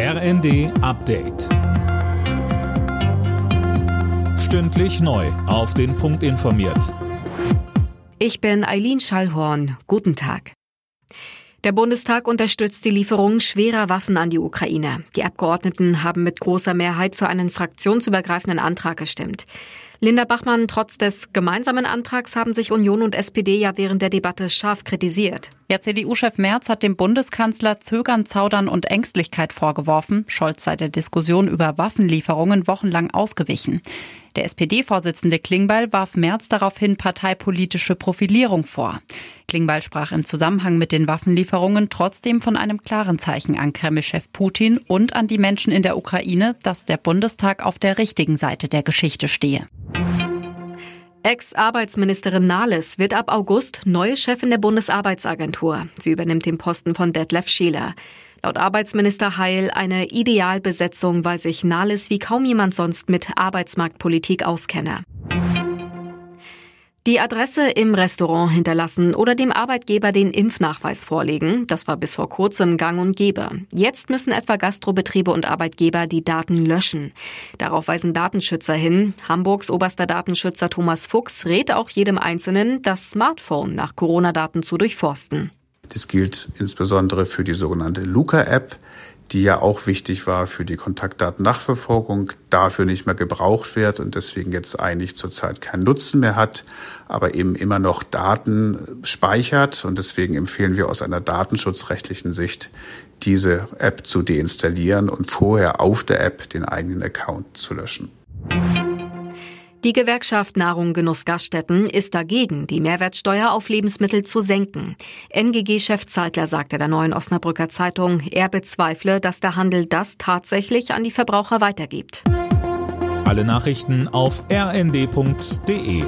RND Update. Stündlich neu auf den Punkt informiert. Ich bin Eileen Schallhorn. Guten Tag. Der Bundestag unterstützt die Lieferung schwerer Waffen an die Ukraine. Die Abgeordneten haben mit großer Mehrheit für einen fraktionsübergreifenden Antrag gestimmt. Linda Bachmann, trotz des gemeinsamen Antrags haben sich Union und SPD ja während der Debatte scharf kritisiert. Ja, CDU-Chef Merz hat dem Bundeskanzler Zögern, Zaudern und Ängstlichkeit vorgeworfen. Scholz sei der Diskussion über Waffenlieferungen wochenlang ausgewichen. Der SPD-Vorsitzende Klingbeil warf Merz daraufhin parteipolitische Profilierung vor. Klingbeil sprach im Zusammenhang mit den Waffenlieferungen trotzdem von einem klaren Zeichen an Kreml-Chef Putin und an die Menschen in der Ukraine, dass der Bundestag auf der richtigen Seite der Geschichte stehe. Ex-Arbeitsministerin Nahles wird ab August neue Chefin der Bundesarbeitsagentur. Sie übernimmt den Posten von Detlef Scheler. Laut Arbeitsminister Heil eine Idealbesetzung, weil sich Nahles wie kaum jemand sonst mit Arbeitsmarktpolitik auskenne. Die Adresse im Restaurant hinterlassen oder dem Arbeitgeber den Impfnachweis vorlegen, das war bis vor kurzem gang und gäbe. Jetzt müssen etwa Gastrobetriebe und Arbeitgeber die Daten löschen. Darauf weisen Datenschützer hin. Hamburgs oberster Datenschützer Thomas Fuchs rät auch jedem Einzelnen, das Smartphone nach Corona-Daten zu durchforsten. Das gilt insbesondere für die sogenannte Luca-App, die ja auch wichtig war für die Kontaktdatennachverfolgung, dafür nicht mehr gebraucht wird und deswegen jetzt eigentlich zurzeit keinen Nutzen mehr hat, aber eben immer noch Daten speichert. Und deswegen empfehlen wir aus einer datenschutzrechtlichen Sicht, diese App zu deinstallieren und vorher auf der App den eigenen Account zu löschen. Die Gewerkschaft Nahrung Genuss Gaststätten ist dagegen, die Mehrwertsteuer auf Lebensmittel zu senken. NGG-Chef Zeitler sagte der Neuen Osnabrücker Zeitung, er bezweifle, dass der Handel das tatsächlich an die Verbraucher weitergibt. Alle Nachrichten auf rnd.de.